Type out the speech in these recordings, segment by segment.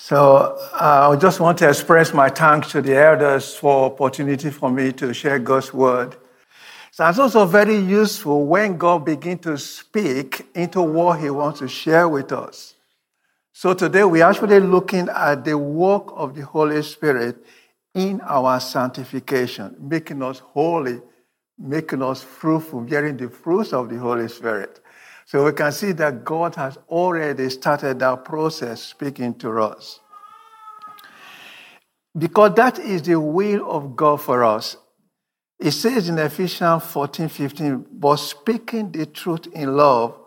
So I just want to express my thanks to the elders for opportunity for me to share God's word. So it's also very useful when God begins to speak into what he wants to share with us. So today we're actually looking at the work of the Holy Spirit in our sanctification, making us holy, making us fruitful, bearing the fruits of the Holy Spirit. So we can see that God has already started that process speaking to us. Because that is the will of God for us. It says in Ephesians 14:15, but speaking the truth in love,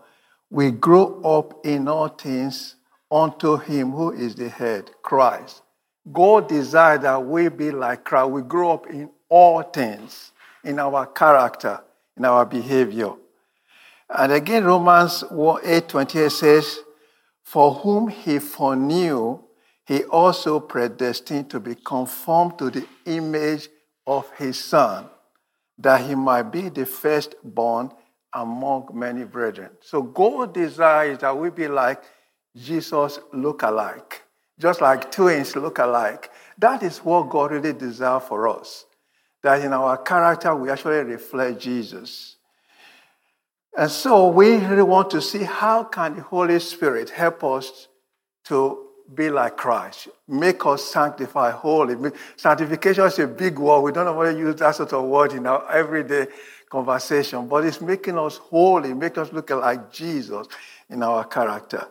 we grow up in all things unto him who is the head, Christ. God desires that we be like Christ. We grow up in all things, in our character, in our behavior. And again, Romans 8:28 says, for whom he foreknew, he also predestined to be conformed to the image of his Son, that he might be the firstborn among many brethren. So God desires that we be like Jesus look-alike, just like twins look-alike. That is what God really desires for us, that in our character we actually reflect Jesus. And so we really want to see how can the Holy Spirit help us to be like Christ, make us sanctify, holy. Sanctification is a big word. We don't normally use that sort of word in our everyday conversation, but it's making us holy, making us look like Jesus in our character.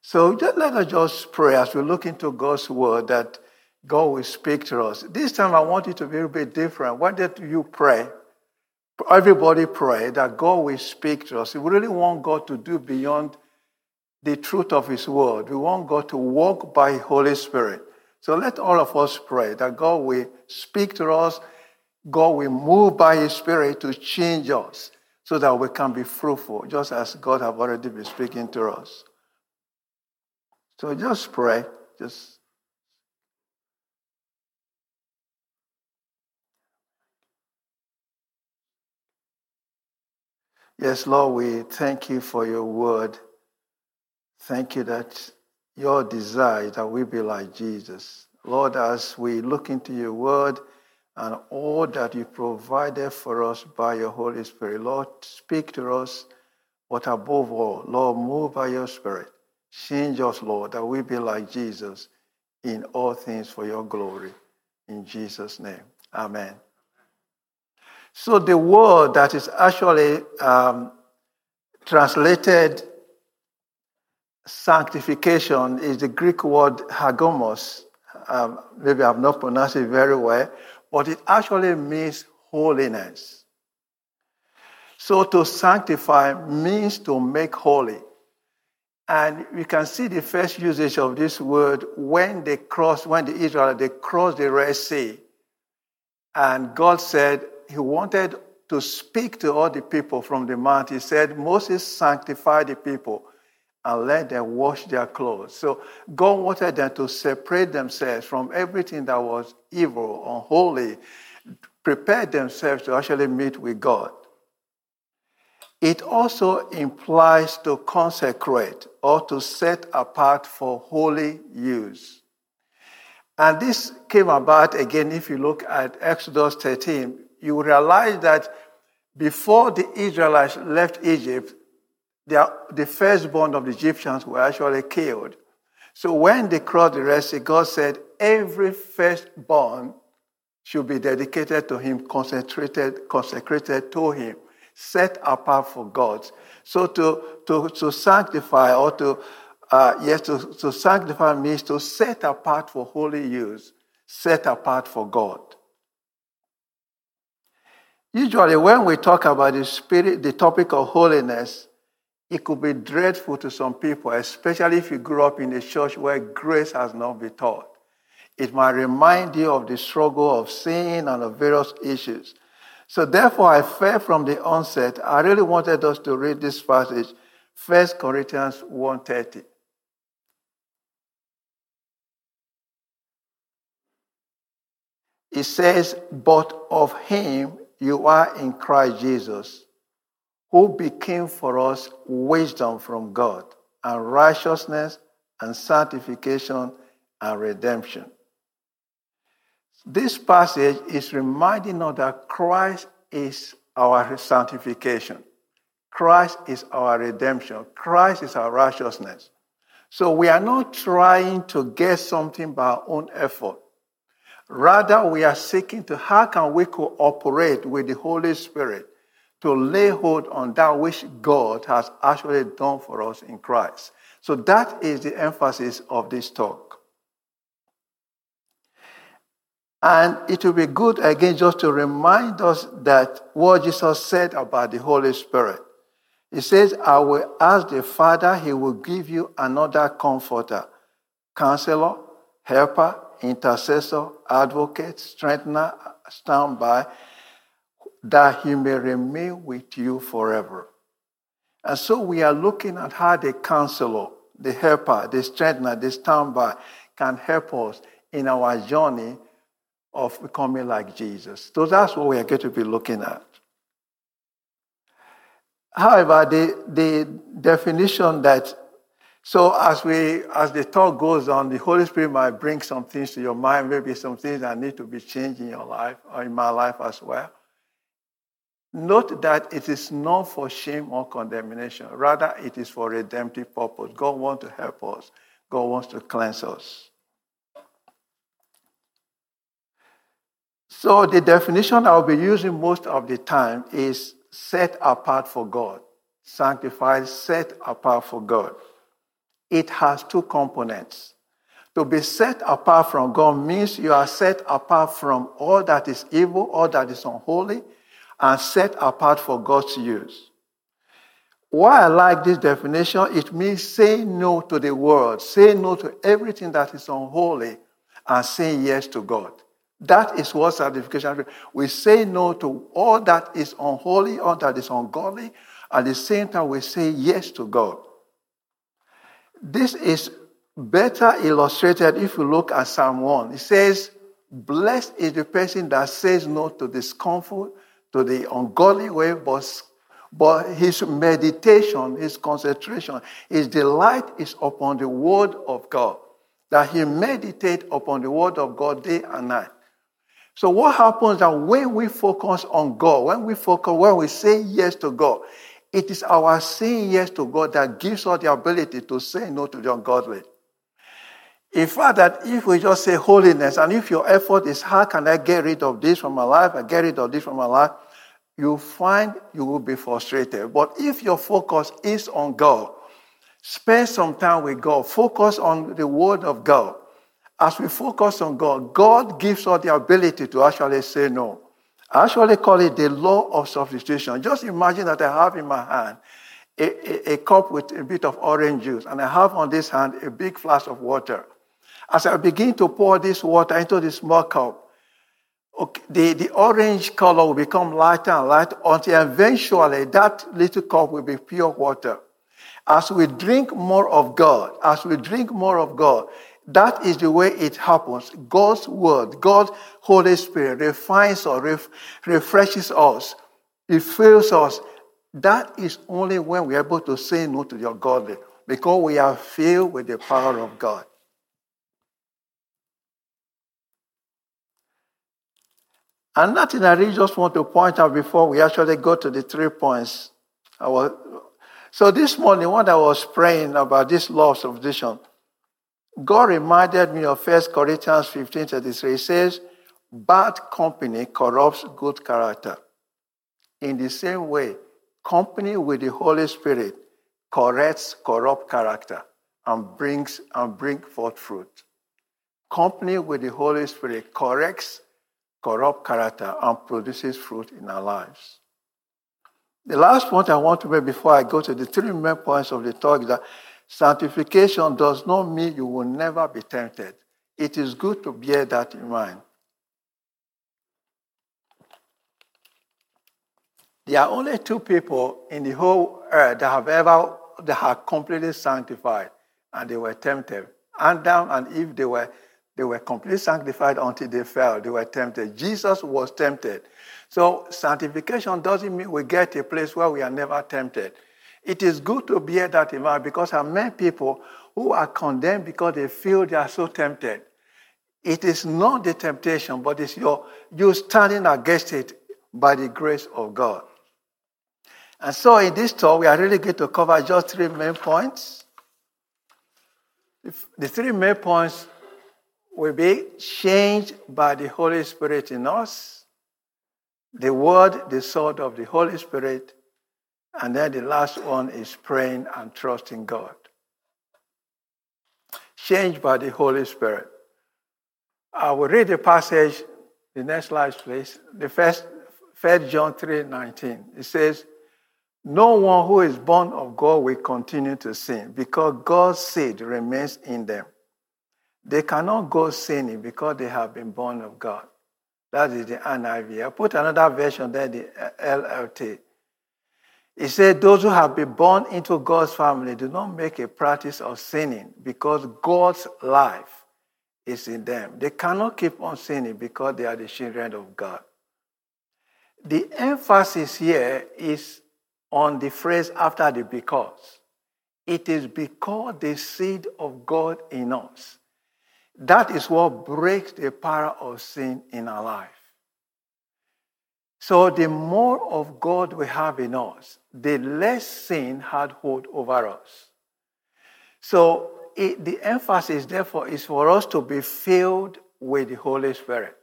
So just let us just pray as we look into God's word that God will speak to us. This time I want you to be a bit different. Why don't you pray? Everybody pray that God will speak to us. We really want God to do beyond the truth of his word. We want God to walk by the Holy Spirit. So let all of us pray that God will speak to us. God will move by his Spirit to change us so that we can be fruitful, just as God has already been speaking to us. So just pray. Yes, Lord, we thank you for your word. Thank you that your desire that we be like Jesus. Lord, as we look into your word and all that you provided for us by your Holy Spirit, Lord, speak to us, but above all, Lord, move by your Spirit. Change us, Lord, that we be like Jesus in all things for your glory. In Jesus' name, amen. So the word that is actually translated sanctification is the Greek word hagomos. Maybe I've not pronounced it very well, but it actually means holiness. So to sanctify means to make holy. And we can see the first usage of this word when the Israelites crossed the Red Sea. And God said, he wanted to speak to all the people from the mount. He said, Moses sanctified the people and let them wash their clothes. So God wanted them to separate themselves from everything that was evil, unholy, prepare themselves to actually meet with God. It also implies to consecrate or to set apart for holy use. And this came about, again, if you look at Exodus 13, you realize that before the Israelites left Egypt, the firstborn of the Egyptians were actually killed. So when they crossed the Red Sea, God said every firstborn should be dedicated to him, consecrated to him, set apart for God. So to sanctify or to sanctify means to set apart for holy use, set apart for God. Usually when we talk about the Spirit, the topic of holiness, it could be dreadful to some people, especially if you grew up in a church where grace has not been taught. It might remind you of the struggle of sin and of various issues. So therefore, I felt from the onset, I really wanted us to read this passage, 1 Corinthians 1:30. It says, but of him you are in Christ Jesus, who became for us wisdom from God and righteousness and sanctification and redemption. This passage is reminding us that Christ is our sanctification. Christ is our redemption. Christ is our righteousness. So we are not trying to get something by our own effort. Rather, we are seeking to how can we cooperate with the Holy Spirit to lay hold on that which God has actually done for us in Christ. So that is the emphasis of this talk. And it will be good, again, just to remind us that what Jesus said about the Holy Spirit. He says, I will ask the Father, he will give you another comforter, counselor, helper, intercessor, advocate, strengthener, standby, that he may remain with you forever. And so we are looking at how the counselor, the helper, the strengthener, the standby can help us in our journey of becoming like Jesus. So that's what we are going to be looking at. However, the definition that, so as the talk goes on, the Holy Spirit might bring some things to your mind, maybe some things that need to be changed in your life or in my life as well. Note that it is not for shame or condemnation. Rather, it is for redemptive purpose. God wants to help us. God wants to cleanse us. So the definition I'll be using most of the time is set apart for God. Sanctified, set apart for God. It has two components. To be set apart from God means you are set apart from all that is evil, all that is unholy, and set apart for God's use. Why I like this definition, it means say no to the world, say no to everything that is unholy, and say yes to God. That is what sanctification is. We say no to all that is unholy, all that is ungodly, at the same time we say yes to God. This is better illustrated if you look at Psalm 1. It says, blessed is the person that says no to discomfort, to the ungodly way, but his meditation, his concentration, his delight is upon the word of God, that he meditate upon the word of God day and night. So what happens that when we focus on God, when we say yes to God, it is our saying yes to God that gives us the ability to say no to the ungodly. In fact, that if we just say holiness, and if your effort is, how can I get rid of this from my life, I get rid of this from my life, you find you will be frustrated. But if your focus is on God, spend some time with God, focus on the word of God. As we focus on God, God gives us the ability to actually say no. I actually call it the law of substitution. Just imagine that I have in my hand a cup with a bit of orange juice, and I have on this hand a big flask of water. As I begin to pour this water into this small cup, okay, the orange color will become lighter and lighter until eventually that little cup will be pure water. As we drink more of God, that is the way it happens. God's word, God's Holy Spirit refines us, refreshes us, it fills us. That is only when we are able to say no to the ungodly, because we are filled with the power of God. Another thing I really just want to point out before we actually go to the 3 points. So this morning, when I was praying about this law of substitution, God reminded me of 1 Corinthians 15:33. It says, bad company corrupts good character. In the same way, company with the Holy Spirit corrects corrupt character and brings forth fruit. Company with the Holy Spirit corrects corrupt character and produces fruit in our lives. The last point I want to make before I go to the 3 main points of the talk is that sanctification does not mean you will never be tempted. It is good to bear that in mind. There are only 2 people in the whole earth that have completely sanctified, and they were tempted. Adam and Eve, they were completely sanctified until they fell. They were tempted. Jesus was tempted. So sanctification doesn't mean we get a place where we are never tempted. It is good to bear that in mind, because there are many people who are condemned because they feel they are so tempted. It is not the temptation, but it's you standing against it by the grace of God. And so in this talk, we are really going to cover just three main points. The three main points will be changed by the Holy Spirit in us, the Word, the sword of the Holy Spirit, and then the last one is praying and trusting God. Changed by the Holy Spirit. I will read the passage. The next slide, please. The first, 1 John 3:19. It says, "No one who is born of God will continue to sin, because God's seed remains in them. They cannot go sinning because they have been born of God." That is the NIV. I put another version there, the LLT. It said, "Those who have been born into God's family do not make a practice of sinning, because God's life is in them. They cannot keep on sinning because they are the children of God." The emphasis here is on the phrase after the "because." It is because the seed of God in us. That is what breaks the power of sin in our life. So the more of God we have in us, the less sin had hold over us. So the emphasis, therefore, is for us to be filled with the Holy Spirit.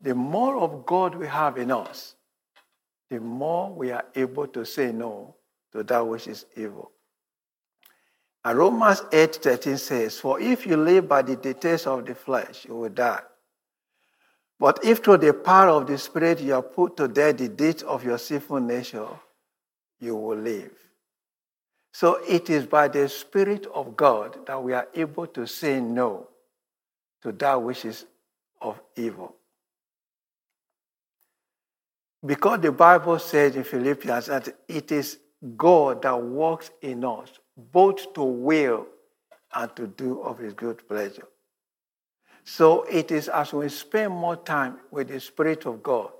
The more of God we have in us, the more we are able to say no to that which is evil. And Romans 8:13 says, "For if you live by the dictates of the flesh, you will die. But if through the power of the Spirit you are put to death the deeds of your sinful nature, you will live." So it is by the Spirit of God that we are able to say no to that which is of evil. Because the Bible says in Philippians that it is God that works in us, both to will and to do of his good pleasure. So it is as we spend more time with the Spirit of God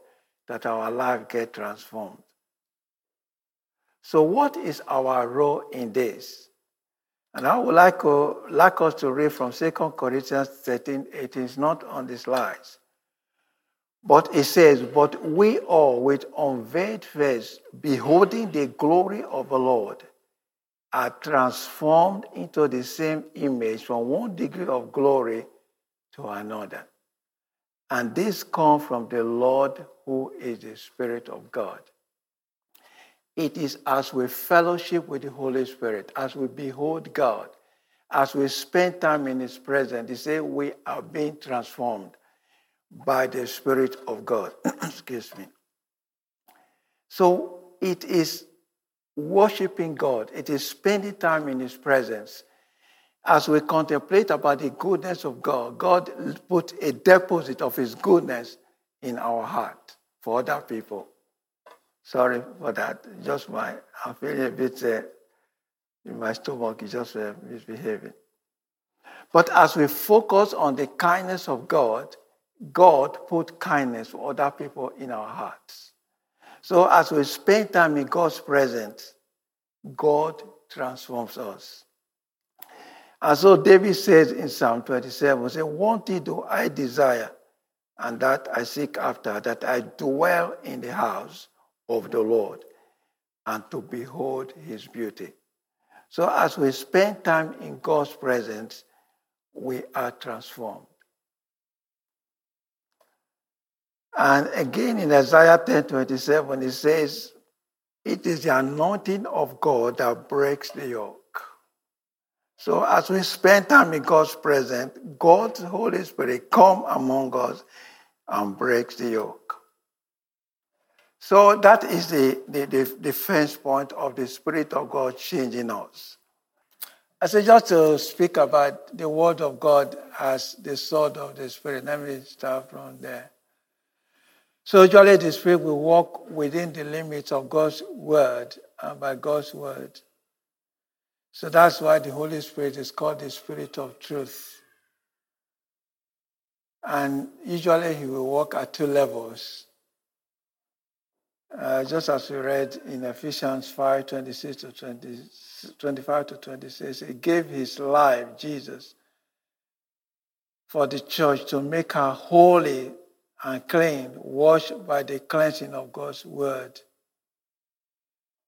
that our life gets transformed. So what is our role in this? And I would like us to read from 2 Corinthians 13, 18. It's not on the slides. But it says, "But we all with unveiled face, beholding the glory of the Lord, are transformed into the same image from one degree of glory to another. And this comes from the Lord, who is the Spirit of God." It is as we fellowship with the Holy Spirit, as we behold God, as we spend time in his presence, they say we are being transformed by the Spirit of God. Excuse me. So it is worshiping God. It is spending time in his presence. As we contemplate about the goodness of God, God put a deposit of his goodness in our heart for other people. Sorry for that. Just I'm feeling a bit in my stomach. It's just misbehaving. But as we focus on the kindness of God, God put kindness for other people in our hearts. So as we spend time in God's presence, God transforms us. And so David says in Psalm 27, "Say, one thing do I desire, and that I seek after, that I dwell in the house of the Lord, and to behold his beauty." So as we spend time in God's presence, we are transformed. And again in Isaiah 10:27, it says, "It is the anointing of God that breaks the yoke." So as we spend time in God's presence, God's Holy Spirit comes among us and breaks the yoke. So that is the first point of the Spirit of God changing us. I said, just to speak about the Word of God as the sword of the Spirit. Let me start from there. So usually the Spirit will walk within the limits of God's Word and by God's Word. So that's why the Holy Spirit is called the Spirit of Truth. And usually he will walk at two levels. Just as we read in Ephesians 5:26 to 27. 25 to 26, he gave his life, Jesus, for the church to make her holy and clean, washed by the cleansing of God's word.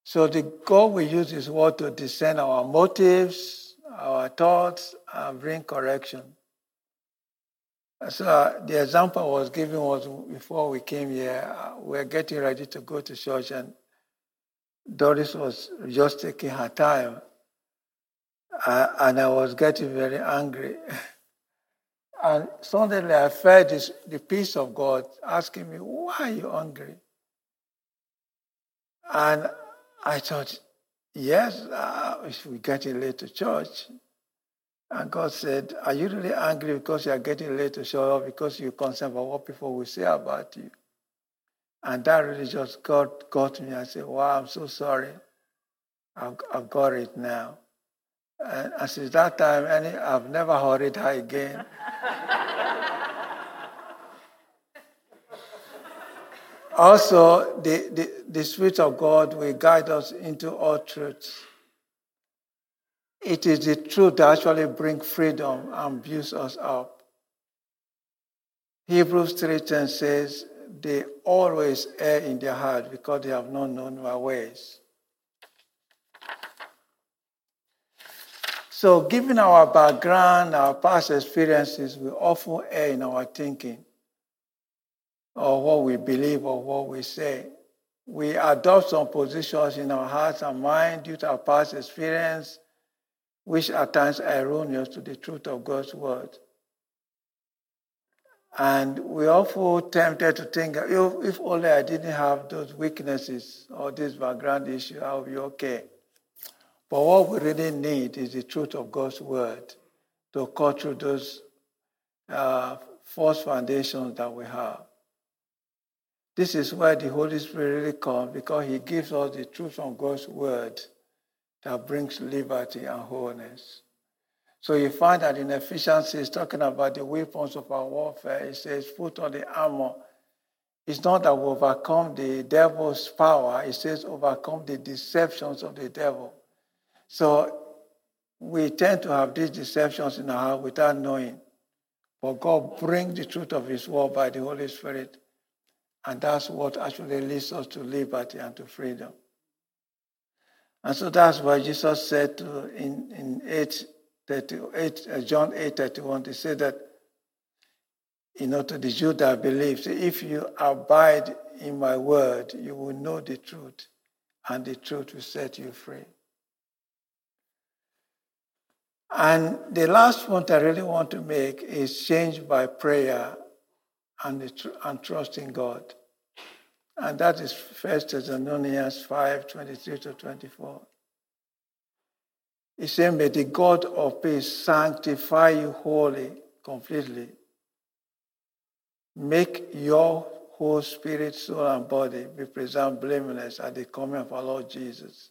So God will use his word to discern our motives, our thoughts, and bring correction. So the example I was given was before we came here, we were getting ready to go to church, and Doris was just taking her time. And I was getting very angry. And suddenly I felt the peace of God asking me, why are you angry? And I thought, yes, we're getting late to church. And God said, are you really angry because you are getting late to church or because you're concerned about what people will say about you? And that really just got me. I said, wow, I'm so sorry. I've got it now. And since that time, I've never hurried her again. Also, the Spirit of God will guide us into all truth. It is the truth that actually brings freedom and builds us up. Hebrews 3:10 says, they always err in their heart because they have not known my ways. So given our background, our past experiences, we often err in our thinking or what we believe or what we say. We adopt some positions in our hearts and mind due to our past experience, which at times are erroneous to the truth of God's word. And we often tempted to think, if only I didn't have those weaknesses or this background issue, I would be okay. But what we really need is the truth of God's word to cut through those false foundations that we have. This is where the Holy Spirit really comes, because he gives us the truth from God's word that brings liberty and wholeness. So you find that in Ephesians, he's talking about the weapons of our warfare. He says, put on the armor. It's not that we overcome the devil's power. It says overcome the deceptions of the devil. So we tend to have these deceptions in our heart without knowing. But God brings the truth of his word by the Holy Spirit. And that's what actually leads us to liberty and to freedom. And so that's why Jesus said in John 8:31, he said that, to the Jew that believes, if you abide in my word, you will know the truth, and the truth will set you free. And the last point I really want to make is changed by prayer and trusting God. And that is 1 Thessalonians 5:23-24. It says, may the God of peace sanctify you wholly, completely. Make your whole spirit, soul, and body be preserved blameless at the coming of our Lord Jesus,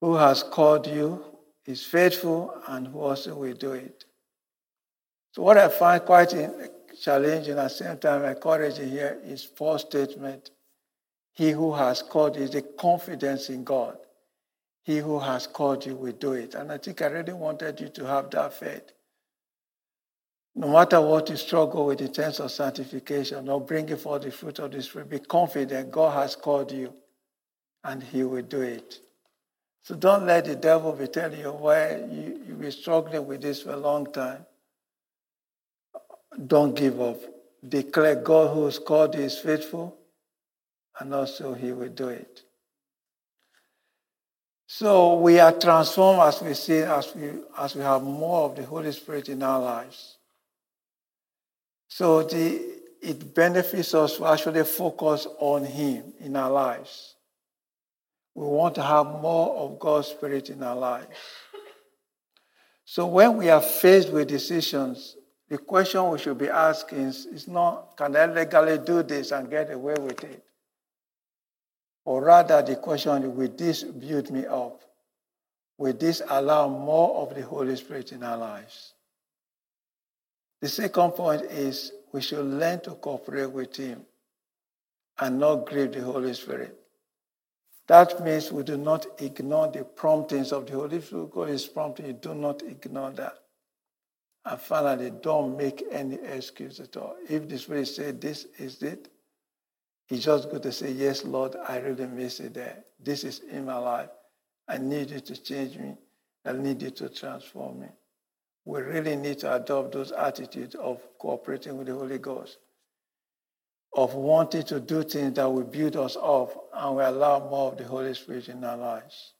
who has called you, is faithful, and who also will do it. So what I find quite challenging and at the same time encouraging here is Paul's statement, he who has called is the confidence in God. He who has called you will do it. And I think I really wanted you to have that faith. No matter what you struggle with in terms of sanctification or bringing forth the fruit of the Spirit, be confident God has called you and he will do it. So don't let the devil be telling you why you've been struggling with this for a long time. Don't give up. Declare God who is called is faithful, and also he will do it. So we are transformed as we see, as we have more of the Holy Spirit in our lives. So it benefits us to actually focus on him in our lives. We want to have more of God's Spirit in our lives. So when we are faced with decisions, the question we should be asking is not, can I legally do this and get away with it? Or rather the question, will this build me up? Will this allow more of the Holy Spirit in our lives? The second point is we should learn to cooperate with him and not grieve the Holy Spirit. That means we do not ignore the promptings of the Holy Spirit. God is prompting you. Do not ignore that. And finally, don't make any excuse at all. If the Spirit said this is it, it's just good to say, yes, Lord, I really miss it there. This is in my life. I need you to change me. I need you to transform me. We really need to adopt those attitudes of cooperating with the Holy Ghost, of wanting to do things that will build us up and will allow more of the Holy Spirit in our lives.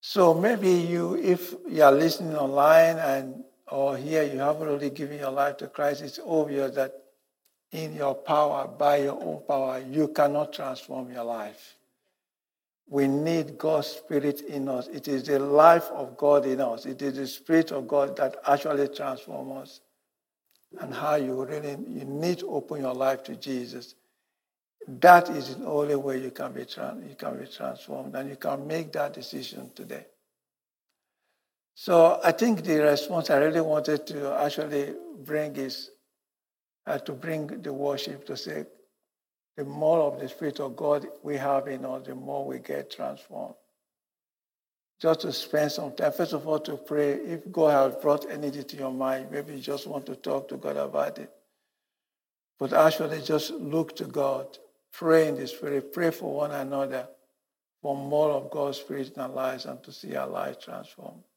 So maybe you, if you are listening online and or here, you haven't really given your life to Christ, it's obvious that in your power, by your own power, you cannot transform your life. We need God's Spirit in us. It is the life of God in us. It is the Spirit of God that actually transforms us. And how you need to open your life to Jesus. That is the only way you can be transformed. And you can make that decision today. So I think the response I really wanted to actually bring is to bring the worship to say, the more of the Spirit of God we have in us, the more we get transformed. Just to spend some time, first of all, to pray. If God has brought anything to your mind, maybe you just want to talk to God about it. But actually just look to God. Pray in the Spirit. Pray for one another for more of God's Spirit in our lives and to see our lives transformed.